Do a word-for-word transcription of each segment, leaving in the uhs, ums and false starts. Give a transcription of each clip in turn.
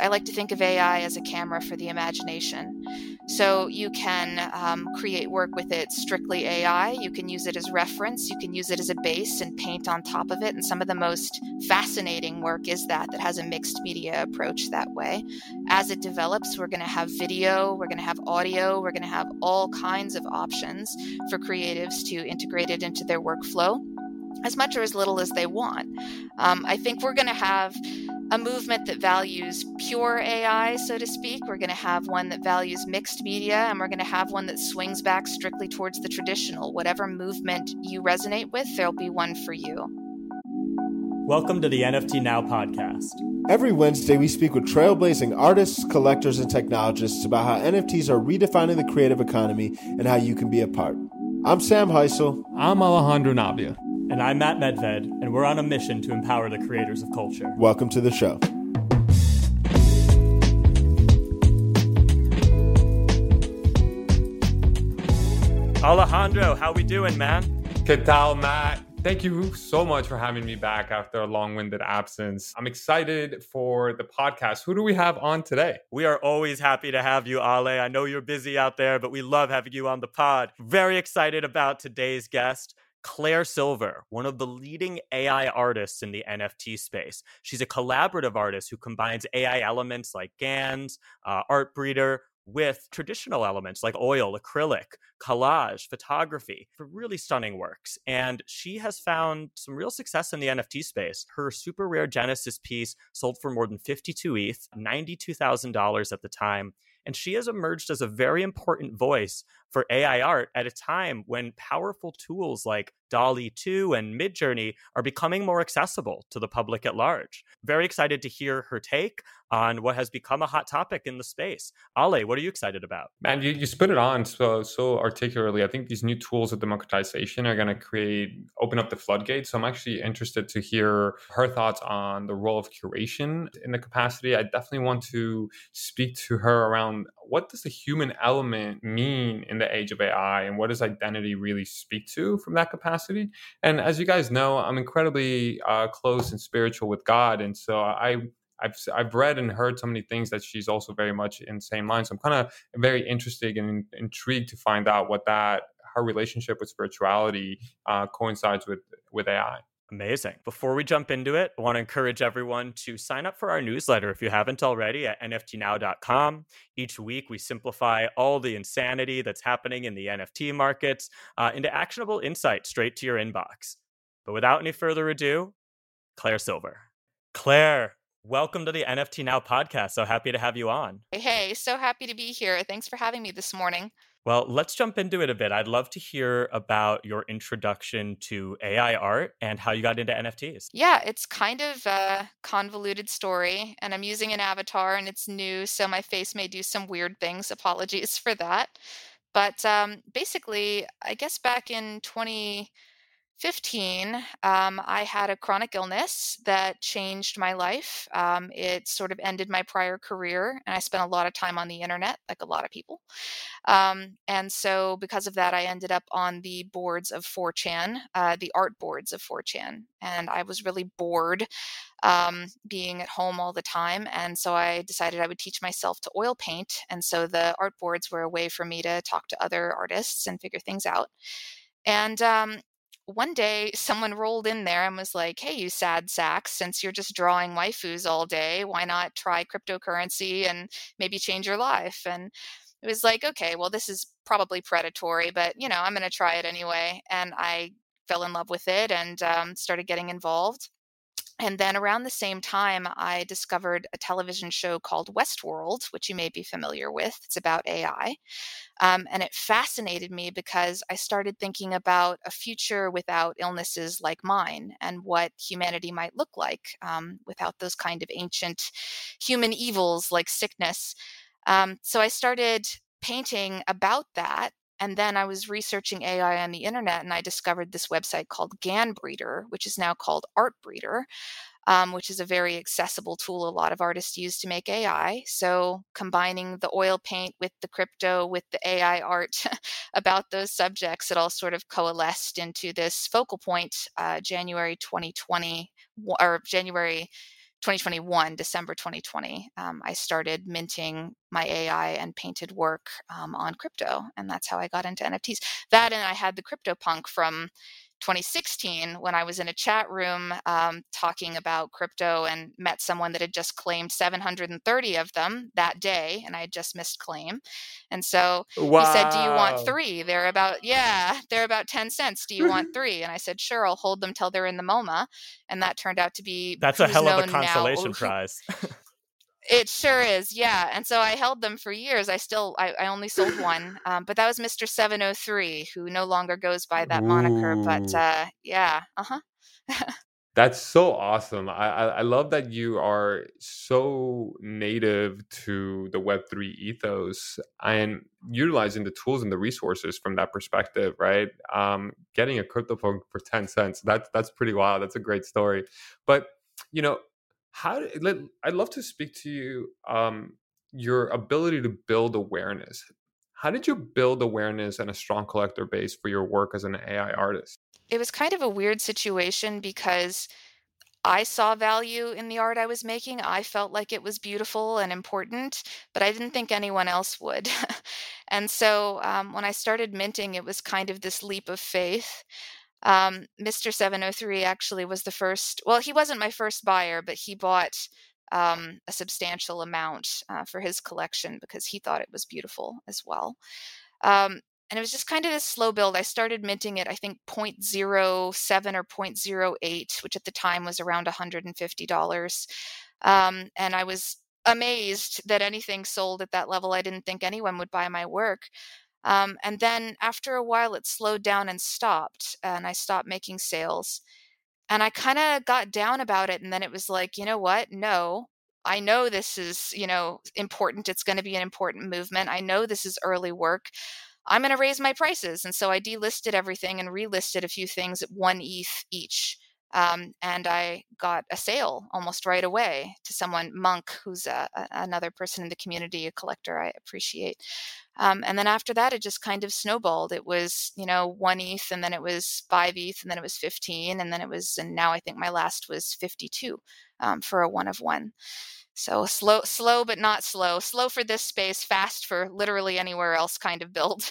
I like to think of A I as a camera for the imagination. So you can um, create work with it strictly A I. You can use it as reference. You can use it as a base and paint on top of it. And some of the most fascinating work is that that has a mixed media approach that way. As it develops, we're going to have video, we're going to have audio, we're going to have all kinds of options for creatives to integrate it into their workflow, as much or as little as they want. Um, I think we're going to have a movement that values pure A I, so to speak. We're going to have one that values mixed media, and we're going to have one that swings back strictly towards the traditional. Whatever movement you resonate with, there'll be one for you. Welcome to the N F T Now podcast. Every Wednesday, we speak with trailblazing artists, collectors, and technologists about how N F Ts are redefining the creative economy and how you can be a part. I'm Sam Heisel. I'm Alejandro Navia. And I'm Matt Medved, and we're on a mission to empower the creators of culture. Welcome to the show. Alejandro, how we doing, man? ¿Qué tal, Matt? Thank you so much for having me back after a long-winded absence. I'm excited for the podcast. Who do we have on today? We are always happy to have you, Ale. I know you're busy out there, but we love having you on the pod. Very excited about today's guest, Claire Silver, one of the leading A I artists in the N F T space. She's a collaborative artist who combines A I elements like GANs, uh, Artbreeder, with traditional elements like oil, acrylic, collage, photography, for really stunning works. And she has found some real success in the N F T space. Her Super Rare Genesis piece sold for more than fifty-two E T H, ninety-two thousand dollars at the time. And she has emerged as a very important voice for A I art at a time when powerful tools like DALL-E two and MidJourney are becoming more accessible to the public at large. Very excited to hear her take on what has become a hot topic in the space. Ale, what are you excited about? Man, you, you spit it on so so articulately. I think these new tools of democratization are going to create, open up the floodgates. So I'm actually interested to hear her thoughts on the role of curation in the capacity. I definitely want to speak to her around what does the human element mean in the age of A I, and what does identity really speak to from that capacity? And as you guys know, I'm incredibly uh, close and spiritual with God, and so I, I've I've read and heard so many things that she's also very much in the same line. So I'm kind of very interested and intrigued to find out what that her relationship with spirituality uh, coincides with with A I. Amazing. Before we jump into it, I want to encourage everyone to sign up for our newsletter if you haven't already at N F T now dot com. Each week, we simplify all the insanity that's happening in the N F T markets uh, into actionable insight straight to your inbox. But without any further ado, Claire Silver. Claire, welcome to the N F T Now podcast. So happy to have you on. Hey, so happy to be here. Thanks for having me this morning. Well, let's jump into it a bit. I'd love to hear about your introduction to A I art and how you got into N F Ts. Yeah, it's kind of a convoluted story, and I'm using an avatar and it's new, so my face may do some weird things. Apologies for that. But um, basically, I guess back in twenty fifteen, um, I had a chronic illness that changed my life. Um, it sort of ended my prior career, and I spent a lot of time on the internet, like a lot of people. Um, and so because of that, I ended up on the boards of four chan, uh, the art boards of four chan. And I was really bored um, being at home all the time. And so I decided I would teach myself to oil paint. And so the art boards were a way for me to talk to other artists and figure things out. And um, one day someone rolled in there and was like, hey, you sad sacks, since you're just drawing waifus all day, why not try cryptocurrency and maybe change your life? And it was like, okay, well, this is probably predatory, but, you know, I'm going to try it anyway. And I fell in love with it and um, started getting involved. And then around the same time, I discovered a television show called Westworld, which you may be familiar with. It's about A I. Um, and it fascinated me because I started thinking about a future without illnesses like mine and what humanity might look like um, without those kind of ancient human evils like sickness. Um, so I started painting about that. And then I was researching A I on the internet, and I discovered this website called GANbreeder, which is now called Artbreeder, um, which is a very accessible tool a lot of artists use to make A I. So combining the oil paint with the crypto, with the A I art about those subjects, it all sort of coalesced into this focal point, uh, January twenty twenty, or January twenty twenty-one, December twenty twenty, um, I started minting my A I and painted work um, on crypto. And that's how I got into N F Ts. That and I had the CryptoPunk from twenty sixteen when I was in a chat room um, talking about crypto and met someone that had just claimed seven hundred thirty of them that day. And I had just missed claim. And so wow. He said, do you want three? They're about, yeah, they're about ten cents. Do you want three? And I said, sure, I'll hold them till they're in the MoMA. And that turned out to be, that's a hell of a consolation now. prize. It sure is. Yeah. And so I held them for years. I still, I, I only sold one, um, but that was Mister seven oh three, who no longer goes by that Ooh. moniker, but uh, yeah. Uh-huh. That's so awesome. I, I, I love that you are so native to the Web three ethos and utilizing the tools and the resources from that perspective, right? Um, getting a CryptoPunk for ten cents. That's, that's pretty wild. That's a great story. But, you know, How let, I'd love to speak to you, um, your ability to build awareness. How did you build awareness and a strong collector base for your work as an A I artist? It was kind of a weird situation because I saw value in the art I was making. I felt like it was beautiful and important, but I didn't think anyone else would. And so um, when I started minting, it was kind of this leap of faith. Um, Mister seven oh three actually was the first, well, he wasn't my first buyer, but he bought um, a substantial amount uh, for his collection because he thought it was beautiful as well. Um, and it was just kind of this slow build. I started minting at, I think, zero point zero seven or zero point zero eight, which at the time was around one hundred fifty dollars. Um, and I was amazed that anything sold at that level. I didn't think anyone would buy my work. Um, and then after a while, it slowed down and stopped, and I stopped making sales. And I kind of got down about it. And then it was like, you know what? No, I know this is, you know, important. It's going to be an important movement. I know this is early work. I'm going to raise my prices. And so I delisted everything and relisted a few things at one E T H each. Um, and I got a sale almost right away to someone, Monk, who's a, a, another person in the community, a collector I appreciate. Um, and then after that, it just kind of snowballed. It was, you know, one E T H, and then it was five E T H, and then it was fifteen, and then it was, and now I think my last was fifty-two um, for a one of one. So slow, slow, but not slow, slow for this space, fast for literally anywhere else kind of build.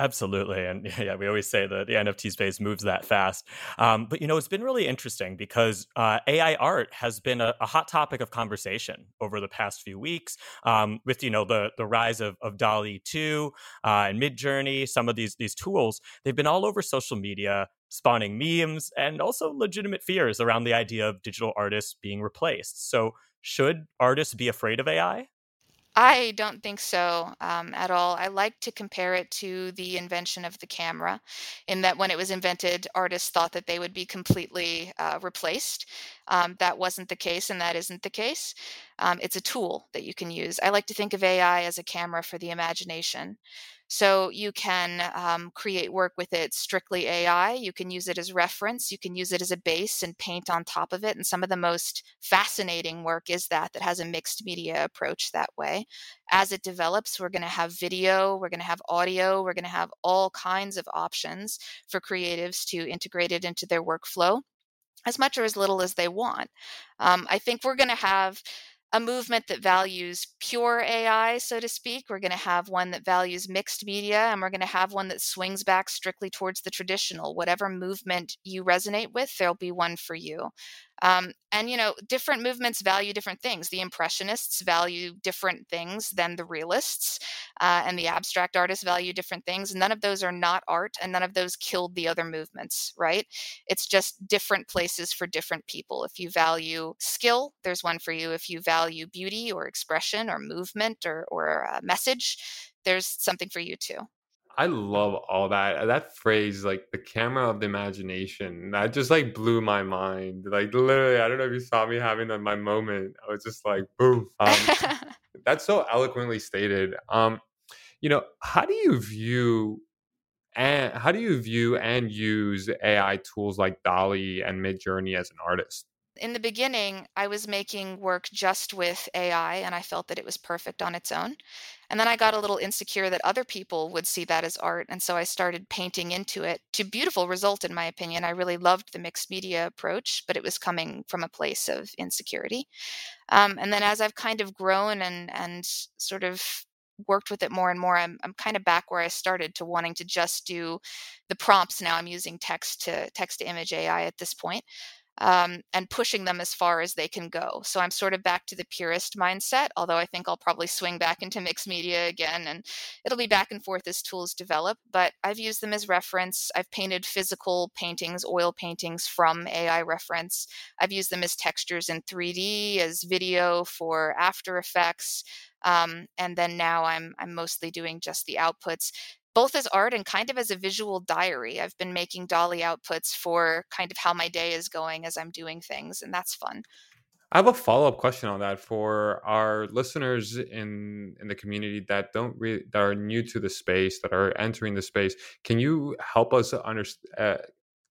Absolutely. And yeah, we always say that the N F T space moves that fast. Um, but, you know, it's been really interesting because uh, A I art has been a, a hot topic of conversation over the past few weeks um, with, you know, the the rise of, of DALL-E two uh, and MidJourney. Some of these these tools, they've been all over social media, spawning memes and also legitimate fears around the idea of digital artists being replaced. So should artists be afraid of A I? I don't think so um, at all. I like to compare it to the invention of the camera, in that when it was invented, artists thought that they would be completely uh, replaced. Um, that wasn't the case, and that isn't the case. Um, it's a tool that you can use. I like to think of A I as a camera for the imagination. So you can um, create work with it strictly A I. You can use it as reference. You can use it as a base and paint on top of it. And some of the most fascinating work is that that has a mixed media approach that way. As it develops, we're going to have video, we're going to have audio, we're going to have all kinds of options for creatives to integrate it into their workflow, as much or as little as they want. Um, I think we're going to have a movement that values pure A I, so to speak. We're going to have one that values mixed media, and we're going to have one that swings back strictly towards the traditional. Whatever movement you resonate with, there'll be one for you. Um, and, you know, different movements value different things. The Impressionists value different things than the Realists, uh, and the abstract artists value different things. None of those are not art, and none of those killed the other movements, right? It's just different places for different people. If you value skill, there's one for you. If you value beauty or expression or movement or, or a message, there's something for you too. I love all that. That phrase, like the camera of the imagination, that just like blew my mind. Like literally, I don't know if you saw me having my moment. I was just like, boom. Um, that's so eloquently stated. Um, you know, how do you view and how do you view and use A I tools like DALL-E and MidJourney as an artist? in the beginning, I was making work just with A I, and I felt that it was perfect on its own. And then I got a little insecure that other people would see that as art. And so I started painting into it, to beautiful result, in my opinion. I really loved the mixed media approach, but it was coming from a place of insecurity. Um, and then as I've kind of grown and and sort of worked with it more and more, I'm I'm kind of back where I started, to wanting to just do the prompts. Now I'm using text to text to image A I at this point. Um, and pushing them as far as they can go. So I'm sort of back to the purist mindset, although I think I'll probably swing back into mixed media again, and it'll be back and forth as tools develop, but I've used them as reference. I've painted physical paintings, oil paintings from A I reference. I've used them as textures in three D, as video for After Effects. Um, and then now I'm, I'm mostly doing just the outputs, both as art and kind of as a visual diary. I've been making DALL-E outputs for kind of how my day is going as I'm doing things, and that's fun. I have a follow-up question on that for our listeners in, in the community that don't re- that are new to the space, that are entering the space. Can you help us under, uh,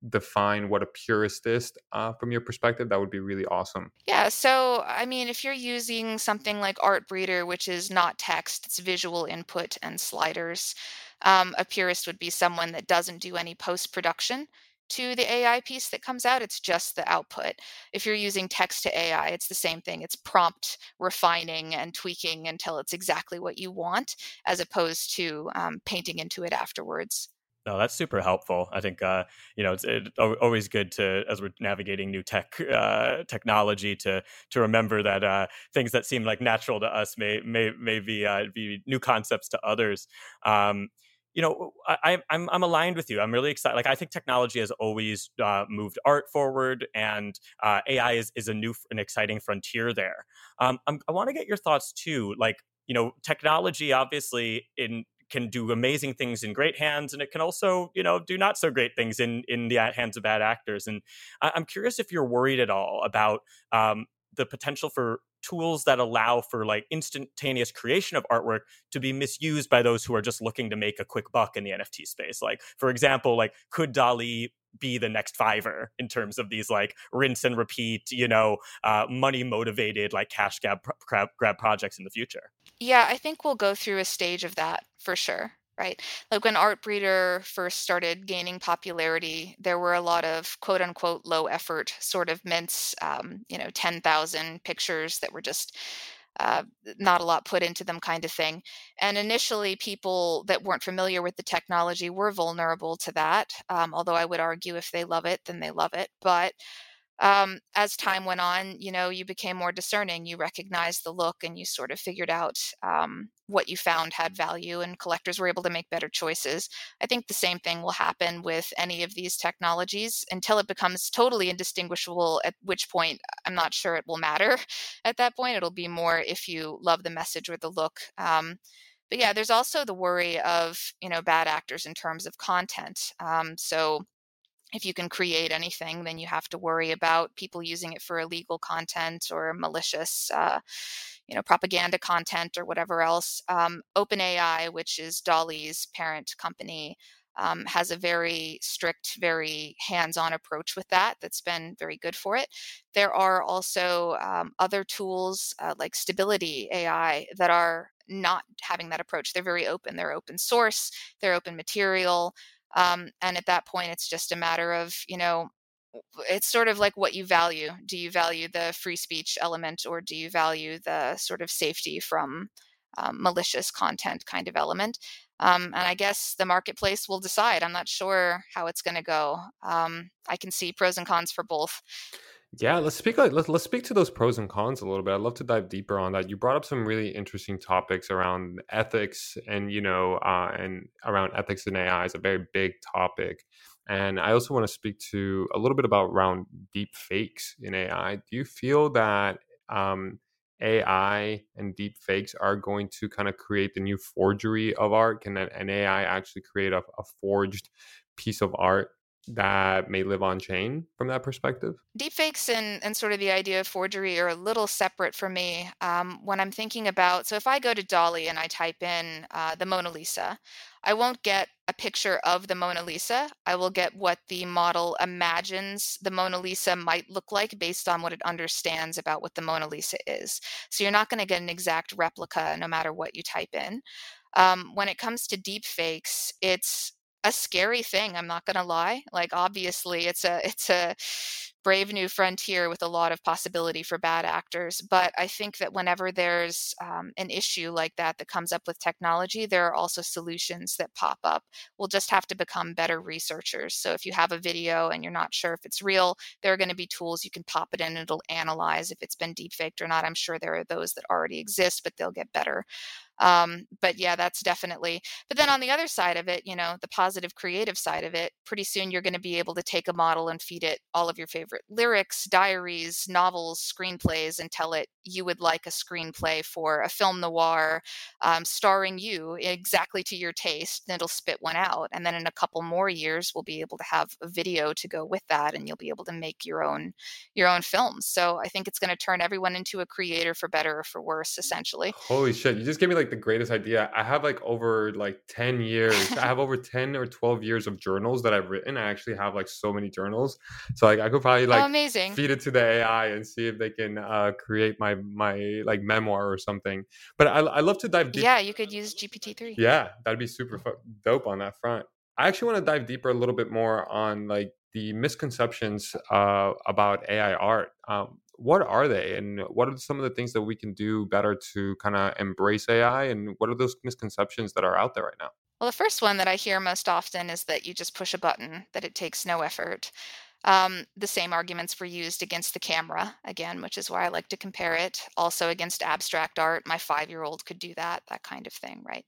define what a purist is uh, from your perspective? That would be really awesome. Yeah, so I mean, if you're using something like Artbreeder, which is not text, it's visual input and sliders. Um, a purist would be someone that doesn't do any post-production to the A I piece that comes out. It's just the output. If you're using text to A I, it's the same thing. It's prompt refining and tweaking until it's exactly what you want, as opposed to um, painting into it afterwards. No, that's super helpful. I think, uh, you know, it's it, always good to, as we're navigating new tech uh, technology, to to remember that uh, things that seem like natural to us may may, may be, uh, be new concepts to others. Um, You know, I, I'm I'm aligned with you. I'm really excited. Like, I think technology has always uh, moved art forward, and uh, A I is is a new and exciting frontier there. Um, I'm, I want to get your thoughts too. Like, you know, technology obviously in can do amazing things in great hands, and it can also, you know, do not so great things in in the hands of bad actors. And I, I'm curious if you're worried at all about um, the potential for tools that allow for like instantaneous creation of artwork to be misused by those who are just looking to make a quick buck in the N F T space. Like, for example, like could DALL-E be the next Fiverr in terms of these like rinse and repeat, you know, uh, money motivated, like cash grab, grab, grab projects in the future? Yeah, I think we'll go through a stage of that for sure. Right. Like when Artbreeder first started gaining popularity, there were a lot of quote unquote low effort sort of mints, um, you know, ten thousand pictures that were just uh, not a lot put into them kind of thing. And initially, people that weren't familiar with the technology were vulnerable to that, um, although I would argue if they love it, then they love it. But Um, as time went on, you know, you became more discerning, you recognized the look, and you sort of figured out um, what you found had value, and collectors were able to make better choices. I think the same thing will happen with any of these technologies until it becomes totally indistinguishable, at which point I'm not sure it will matter. At that point, it'll be more if you love the message or the look. Um, but yeah, there's also the worry of, you know, bad actors in terms of content. Um, so if you can create anything, then you have to worry about people using it for illegal content or malicious, uh, you know, propaganda content or whatever else. Um, OpenAI, which is DALL-E's parent company, um, has a very strict, very hands-on approach with that. That's been very good for it. There are also um, other tools uh, like Stability A I that are not having that approach. They're very open. They're open source. They're open material. Um, and at that point, it's just a matter of, you know, it's sort of like what you value. Do you value the free speech element, or do you value the sort of safety from um, malicious content kind of element? Um, and I guess the marketplace will decide. I'm not sure how it's going to go. Um, I can see pros and cons for both. Yeah, let's speak like, let's, let's speak to those pros and cons a little bit. I'd love to dive deeper on that. You brought up some really interesting topics around ethics, and you know, uh, and around ethics in A I is a very big topic. And I also want to speak to a little bit about around deep fakes in A I. Do you feel that um, A I and deep fakes are going to kind of create the new forgery of art? Can an, an A I actually create a, a forged piece of art? that may live on chain from that perspective? Deepfakes and, and sort of the idea of forgery are a little separate for me um, when I'm thinking about, so if I go to DALL-E and I type in uh, the Mona Lisa, I won't get a picture of the Mona Lisa. I will get what the model imagines the Mona Lisa might look like based on what it understands about what the Mona Lisa is. So you're not going to get an exact replica no matter what you type in. Um, when it comes to deepfakes, it's a scary thing. I'm not going to lie. Like, obviously, it's a it's a brave new frontier with a lot of possibility for bad actors. But I think that whenever there's um, an issue like that that comes up with technology, there are also solutions that pop up. We'll just have to become better researchers. So if you have a video and you're not sure if it's real, there are going to be tools you can pop it in and it'll analyze if it's been deepfaked or not. I'm sure there are those that already exist, but they'll get better. Um, but yeah, that's definitely, but then on the other side of it, you know, the positive creative side of it, pretty soon you're going to be able to take a model and feed it all of your favorite lyrics, diaries, novels, screenplays, and tell it you would like a screenplay for a film noir, um, starring you exactly to your taste, and it'll spit one out. And then in a couple more years, we'll be able to have a video to go with that, and you'll be able to make your own, your own films. So I think it's going to turn everyone into a creator, for better or for worse, essentially. Holy shit. You just gave me like the greatest idea. I have like over like ten years I have over ten or twelve years of journals that I've written. I actually have like so many journals, so like I could probably like oh, amazing. feed it to the A I and see if they can uh create my my like memoir or something. But I, I love to dive deep. Yeah, you could use G P T three. Yeah, that'd be super fu- dope on that front. I actually want to dive deeper a little bit more on like the misconceptions uh about A I art. um What are they, and what are some of the things that we can do better to kind of embrace A I, and what are those misconceptions that are out there right now? Well, the first one that I hear most often is that you just push a button, that it takes no effort. Um, the same arguments were used against the camera, again, which is why I like to compare it. Also against abstract art, my five-year-old could do that, that kind of thing, right?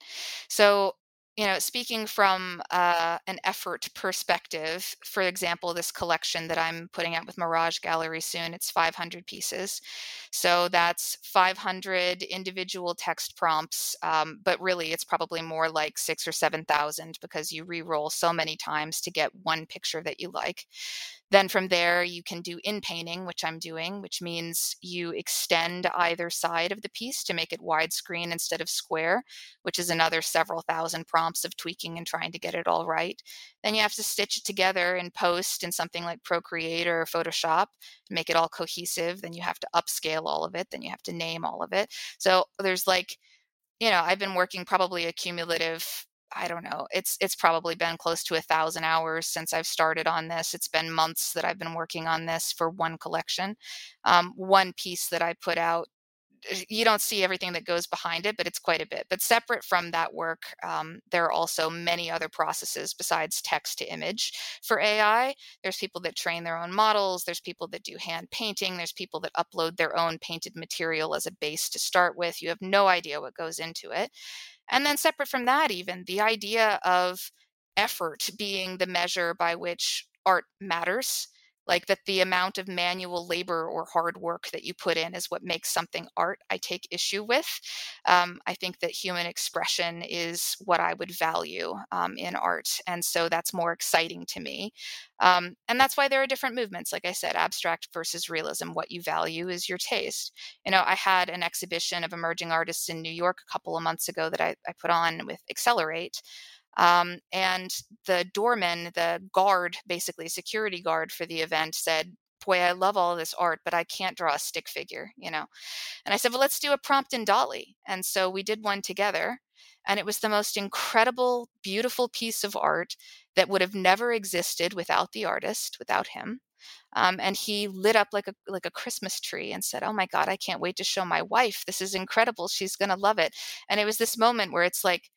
So, you know, speaking from uh, an effort perspective, for example, this collection that I'm putting out with Mirage Gallery soon, it's five hundred pieces. So that's five hundred individual text prompts, um, but really it's probably more like six or seven thousand because you re-roll so many times to get one picture that you like. Then from there, you can do in-painting, which I'm doing, which means you extend either side of the piece to make it widescreen instead of square, which is another several thousand prompts of tweaking and trying to get it all right. Then you have to stitch it together in post in something like Procreate or Photoshop, make it all cohesive. Then you have to upscale all of it. Then you have to name all of it. So there's like, you know, I've been working probably a cumulative, I don't know, it's it's probably been close to a thousand hours since I've started on this. It's been months that I've been working on this for one collection. Um, one piece that I put out, you don't see everything that goes behind it, but it's quite a bit. But separate from that work, um, there are also many other processes besides text to image for A I. There's people that train their own models. There's people that do hand painting. There's people that upload their own painted material as a base to start with. You have no idea what goes into it. And then separate from that, even the idea of effort being the measure by which art matters, like that the amount of manual labor or hard work that you put in is what makes something art, I take issue with. Um, I think that human expression is what I would value um, in art. And so that's more exciting to me. Um, and that's why there are different movements. Like I said, abstract versus realism, what you value is your taste. You know, I had an exhibition of emerging artists in New York a couple of months ago that I, I put on with Accelerate. Um, and the doorman, the guard, basically security guard for the event said, boy, I love all this art, but I can't draw a stick figure, you know? And I said, well, let's do a prompt in DALL-E. And so we did one together, and it was the most incredible, beautiful piece of art that would have never existed without the artist, without him. Um, and he lit up like a like a Christmas tree and said, oh my God, I can't wait to show my wife. This is incredible. She's going to love it. And it was this moment where it's like,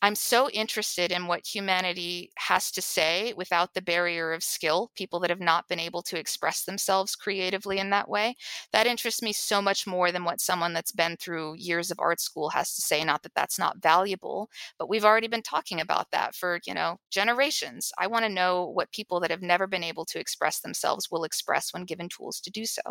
I'm so interested in what humanity has to say without the barrier of skill, people that have not been able to express themselves creatively in that way. That interests me so much more than what someone that's been through years of art school has to say. Not that that's not valuable, but we've already been talking about that for, you know, generations. I want to know what people that have never been able to express themselves will express when given tools to do so.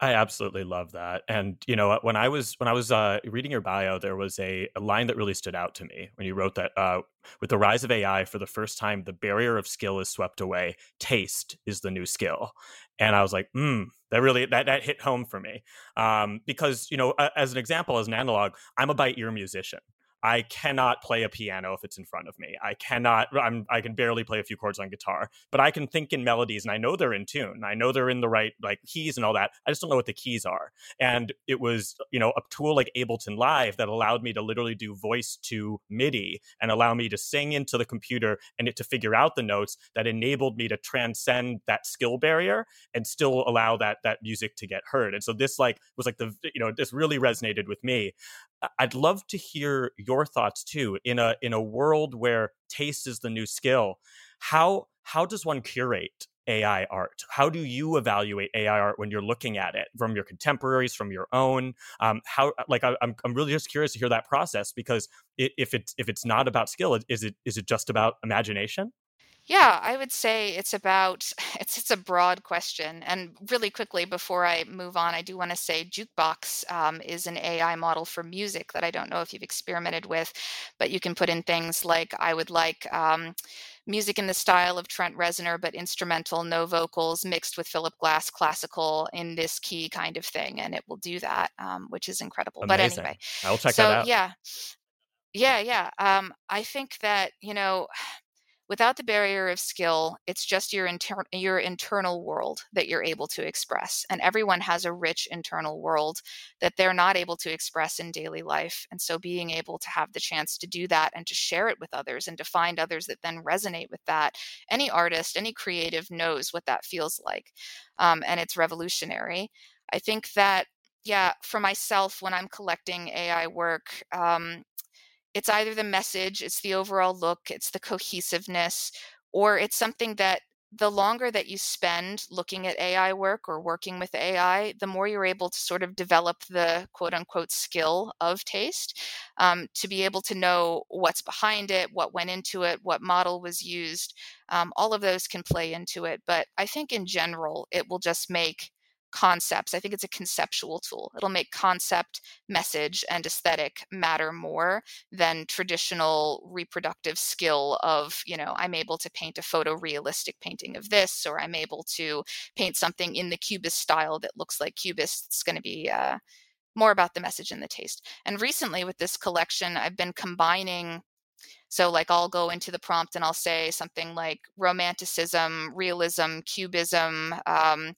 I absolutely love that. And, you know, when I was when I was uh, reading your bio, there was a, a line that really stood out to me when you wrote that uh, with the rise of A I, for the first time, the barrier of skill is swept away. Taste is the new skill. And I was like, hmm, that really that that hit home for me, um, because, you know, as an example, as an analog, I'm a by ear musician. I cannot play a piano if it's in front of me. I cannot, I'm, I can barely play a few chords on guitar, but I can think in melodies and I know they're in tune. I know they're in the right like keys and all that. I just don't know what the keys are. And it was, you know, a tool like Ableton Live that allowed me to literally do voice to MIDI and allow me to sing into the computer and it to figure out the notes that enabled me to transcend that skill barrier and still allow that, that music to get heard. And so this like was like the, you know, this really resonated with me. I'd love to hear your thoughts too. In a in a world where taste is the new skill, how how does one curate A I art? How do you evaluate A I art when you're looking at it from your contemporaries, from your own? Um, how like I, I'm I'm really just curious to hear that process, because it, if it's if it's not about skill, is it is it just about imagination? Yeah, I would say it's about, it's it's a broad question. And really quickly, before I move on, I do want to say Jukebox um, is an A I model for music that I don't know if you've experimented with, but you can put in things like, I would like um, music in the style of Trent Reznor, but instrumental, no vocals, mixed with Philip Glass classical in this key kind of thing. And it will do that, um, which is incredible. Amazing. But anyway, I'll check so, that out. Yeah, yeah, yeah. Um, I think that, you know, without the barrier of skill, it's just your inter- your internal world that you're able to express. And everyone has a rich internal world that they're not able to express in daily life. And so being able to have the chance to do that and to share it with others and to find others that then resonate with that, any artist, any creative knows what that feels like. Um, and it's revolutionary. I think that, yeah, for myself, when I'm collecting A I work, um, it's either the message, it's the overall look, it's the cohesiveness, or it's something that the longer that you spend looking at A I work or working with A I, the more you're able to sort of develop the quote unquote skill of taste, um, to be able to know what's behind it, what went into it, what model was used. Um, all of those can play into it. But I think in general, it will just make concepts. I think it's a conceptual tool. It'll make concept, message, and aesthetic matter more than traditional reproductive skill of, you know, I'm able to paint a photorealistic painting of this, or I'm able to paint something in the cubist style that looks like cubist. It's going to be uh, more about the message and the taste. And recently with this collection, I've been combining. So like I'll go into the prompt and I'll say something like romanticism, realism, cubism, um,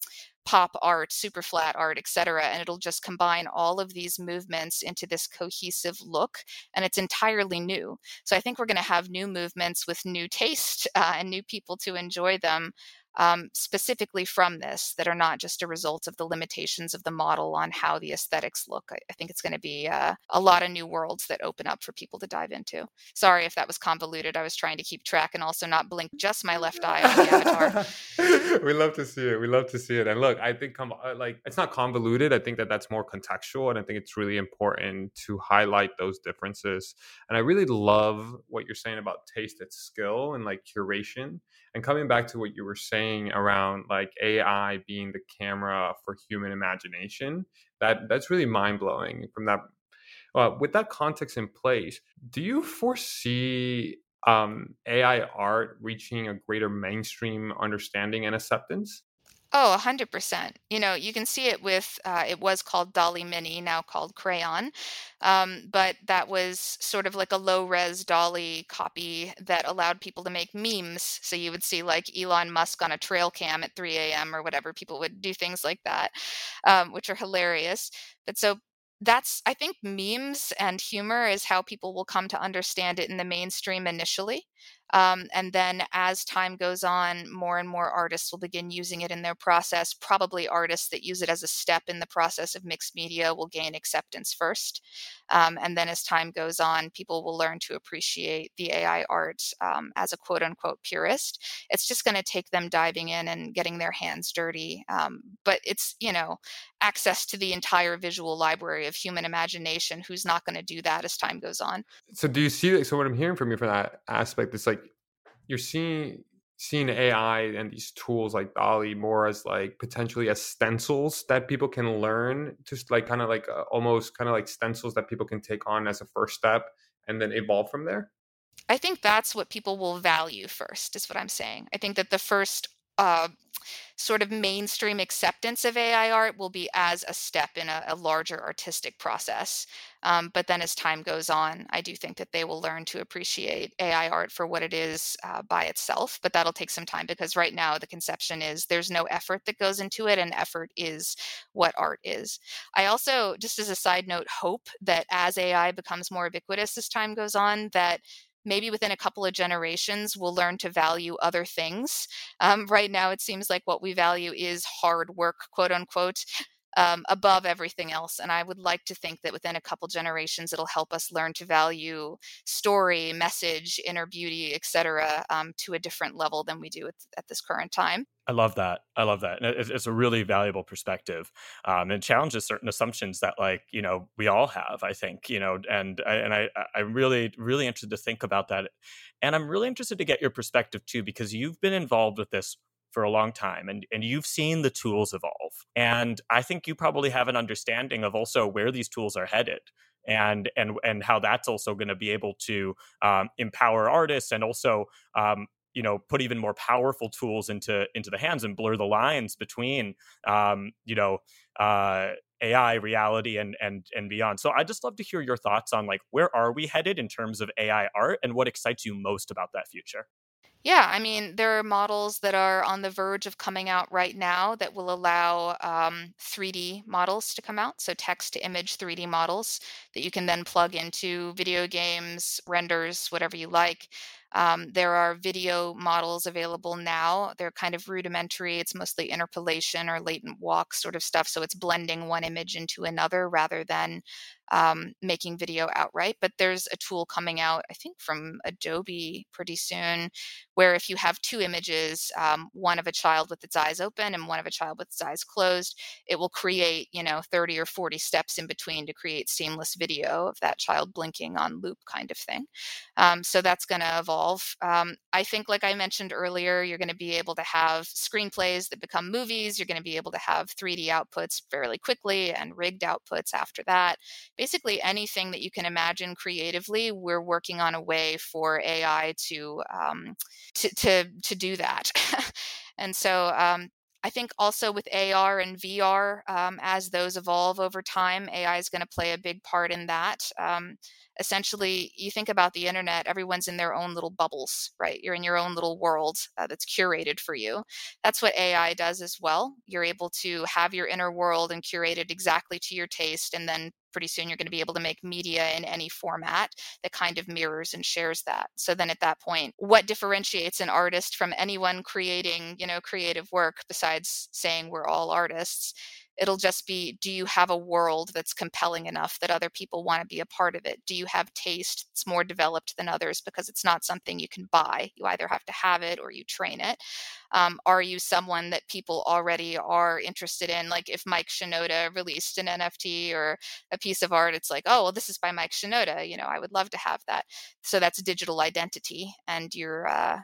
pop art, super flat art, et cetera. And it'll just combine all of these movements into this cohesive look. And it's entirely new. So I think we're going to have new movements with new taste uh, and new people to enjoy them um, specifically from this, that are not just a result of the limitations of the model on how the aesthetics look. I, I think it's going to be uh, a lot of new worlds that open up for people to dive into. Sorry if that was convoluted. I was trying to keep track and also not blink just my left eye on the avatar. We love to see it. We love to see it. And look, I think com- like it's not convoluted. I think that that's more contextual. And I think it's really important to highlight those differences. And I really love what you're saying about taste and skill and like curation. And coming back to what you were saying around like A I being the camera for human imagination, that that's really mind blowing. From that, uh, with that context in place, do you foresee um, A I art reaching a greater mainstream understanding and acceptance? Oh, one hundred percent. You know, you can see it with, uh, it was called DALL-E Mini, now called Crayon. Um, but that was sort of like a low-res DALL-E copy that allowed people to make memes. So you would see like Elon Musk on a trail cam at three a.m. or whatever. People would do things like that, um, which are hilarious. But so that's, I think memes and humor is how people will come to understand it in the mainstream initially. Um, and then as time goes on, more and more artists will begin using it in their process. Probably artists that use it as a step in the process of mixed media will gain acceptance first. Um, and then as time goes on, people will learn to appreciate the A I art um, as a quote unquote purist. It's just going to take them diving in and getting their hands dirty. Um, but it's, you know, access to the entire visual library of human imagination. Who's not going to do that as time goes on? So do you see, so what I'm hearing from you from that aspect is like, you're seeing seen A I and these tools like DALL-E more as like potentially as stencils that people can learn, just like kind of like uh, almost kind of like stencils that people can take on as a first step and then evolve from there? I think that's what people will value first, is what I'm saying. I think that the first uh, sort of mainstream acceptance of A I art will be as a step in a, a larger artistic process. Um, but then as time goes on, I do think that they will learn to appreciate A I art for what it is uh, by itself. But that'll take some time, because right now the conception is there's no effort that goes into it, and effort is what art is. I also, just as a side note, hope that as A I becomes more ubiquitous as time goes on, that maybe within a couple of generations, we'll learn to value other things. Um, right now, it seems like what we value is hard work, quote unquote, um, above everything else. And I would like to think that within a couple generations, it'll help us learn to value story, message, inner beauty, et cetera, um, to a different level than we do at, at this current time. I love that. I love that. And it, it's a really valuable perspective, um, and challenges certain assumptions that, like, you know, we all have, I think, you know, and, and I, I'm really, really interested to think about that. And I'm really interested to get your perspective too, because you've been involved with this for a long time, and, and you've seen the tools evolve. And I think you probably have an understanding of also where these tools are headed, and and and how that's also going to be able to um, empower artists, and also, um, you know, put even more powerful tools into into the hands and blur the lines between, um, you know, uh, A I, reality, and and and beyond. So I'd just love to hear your thoughts on, like, where are we headed in terms of A I art, and what excites you most about that future? Yeah, I mean, there are models that are on the verge of coming out right now that will allow um, three D models to come out. So text-to-image three D models that you can then plug into video games, renders, whatever you like. Um, there are video models available now. They're kind of rudimentary. It's mostly interpolation or latent walk sort of stuff. So it's blending one image into another rather than um, making video outright. But there's a tool coming out, I think, from Adobe pretty soon, where if you have two images, um, one of a child with its eyes open and one of a child with its eyes closed, it will create, you know, thirty or forty steps in between to create seamless video of that child blinking on loop, kind of thing. Um, so that's going to evolve. Um, I think, like I mentioned earlier, you're going to be able to have screenplays that become movies. You're going to be able to have three D outputs fairly quickly and rigged outputs after that. Basically, anything that you can imagine creatively, we're working on a way for A I to um, to, to to do that. And so um, I think also with A R and V R, um, as those evolve over time, A I is going to play a big part in that. Um, essentially, you think about the internet, everyone's in their own little bubbles, right? You're in your own little world uh, that's curated for you. That's what A I does as well. You're able to have your inner world and curate it exactly to your taste, and then pretty soon you're going to be able to make media in any format that kind of mirrors and shares that. So then at that point, what differentiates an artist from anyone creating, you know, creative work, besides saying we're all artists? It'll just be, do you have a world that's compelling enough that other people want to be a part of it? Do you have taste that's more developed than others? Because it's not something you can buy. You either have to have it or you train it. Um, are you someone that people already are interested in? Like if Mike Shinoda released an N F T or a piece of art, it's like, oh, well, this is by Mike Shinoda. You know, I would love to have that. So that's digital identity, and your uh,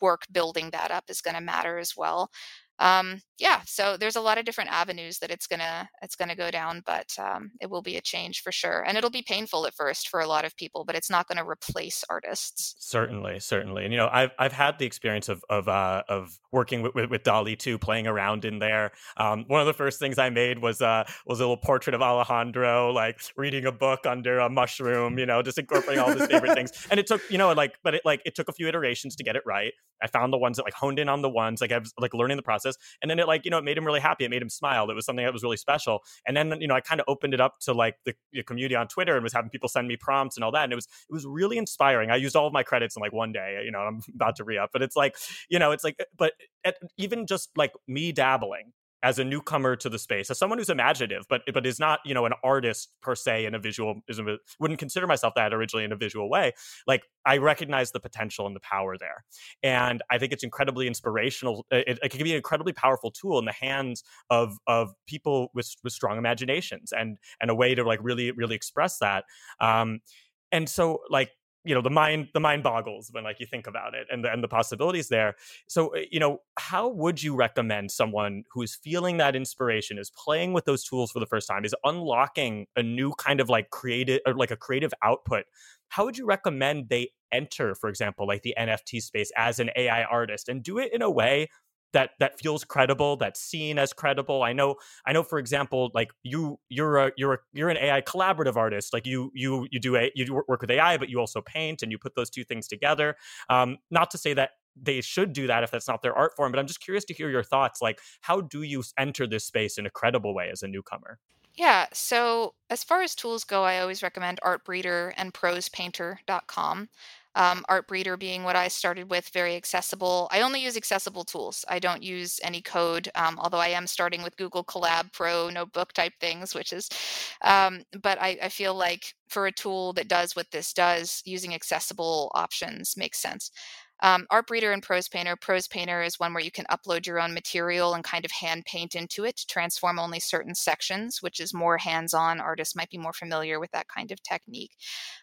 work building that up is going to matter as well. Um, yeah, so there's a lot of different avenues that it's gonna it's gonna go down, but um, it will be a change for sure, and it'll be painful at first for a lot of people, but it's not going to replace artists. Certainly, certainly, and you know, I've I've had the experience of of uh, of working with, with, with DALL-E two, playing around in there. Um, one of the first things I made was uh was a little portrait of Alejandro, like reading a book under a mushroom, you know, just incorporating all his favorite things. And it took, you know, like, but it like it took a few iterations to get it right. I found the ones that like honed in on the ones, like I was like learning the process. And then it like, you know, it made him really happy. It made him smile. It was something that was really special. And then, you know, I kind of opened it up to like the, the community on Twitter and was having people send me prompts and all that. And it was, it was really inspiring. I used all of my credits in like one day, you know, I'm about to re-up, but it's like, you know, it's like, but at, even just like me dabbling as a newcomer to the space, as someone who's imaginative, but but is not, you know, an artist per se in a visual, wouldn't consider myself that originally in a visual way. Like I recognize the potential and the power there. And I think it's incredibly inspirational. It, it can be an incredibly powerful tool in the hands of of people with, with strong imaginations and and a way to like really, really express that. Um, and so like, you know, the mind the mind boggles when like you think about it and the, and the possibilities there. So, you know, how would you recommend someone who's feeling that inspiration, is playing with those tools for the first time, is unlocking a new kind of like creative or like a creative output? How would you recommend they enter, for example, like the N F T space as an A I artist, and do it in a way that that feels credible, that's seen as credible? I know, I know. For example, like you, you're a, you're a, you're an A I collaborative artist. Like you, you, you do a, you work with A I, but you also paint, and you put those two things together. Um, not to say that they should do that if that's not their art form, but I'm just curious to hear your thoughts. Like, how do you enter this space in a credible way as a newcomer? Yeah. So as far as tools go, I always recommend Artbreeder and prose painter dot com. Um, Artbreeder being what I started with, very accessible. I only use accessible tools. I don't use any code, um, although I am starting with Google Collab Pro notebook type things, which is, um, but I, I feel like for a tool that does what this does, using accessible options makes sense. Um, Artbreeder and Prose Painter. Prose Painter is one where you can upload your own material and kind of hand paint into it, transform only certain sections, which is more hands-on. Artists might be more familiar with that kind of technique.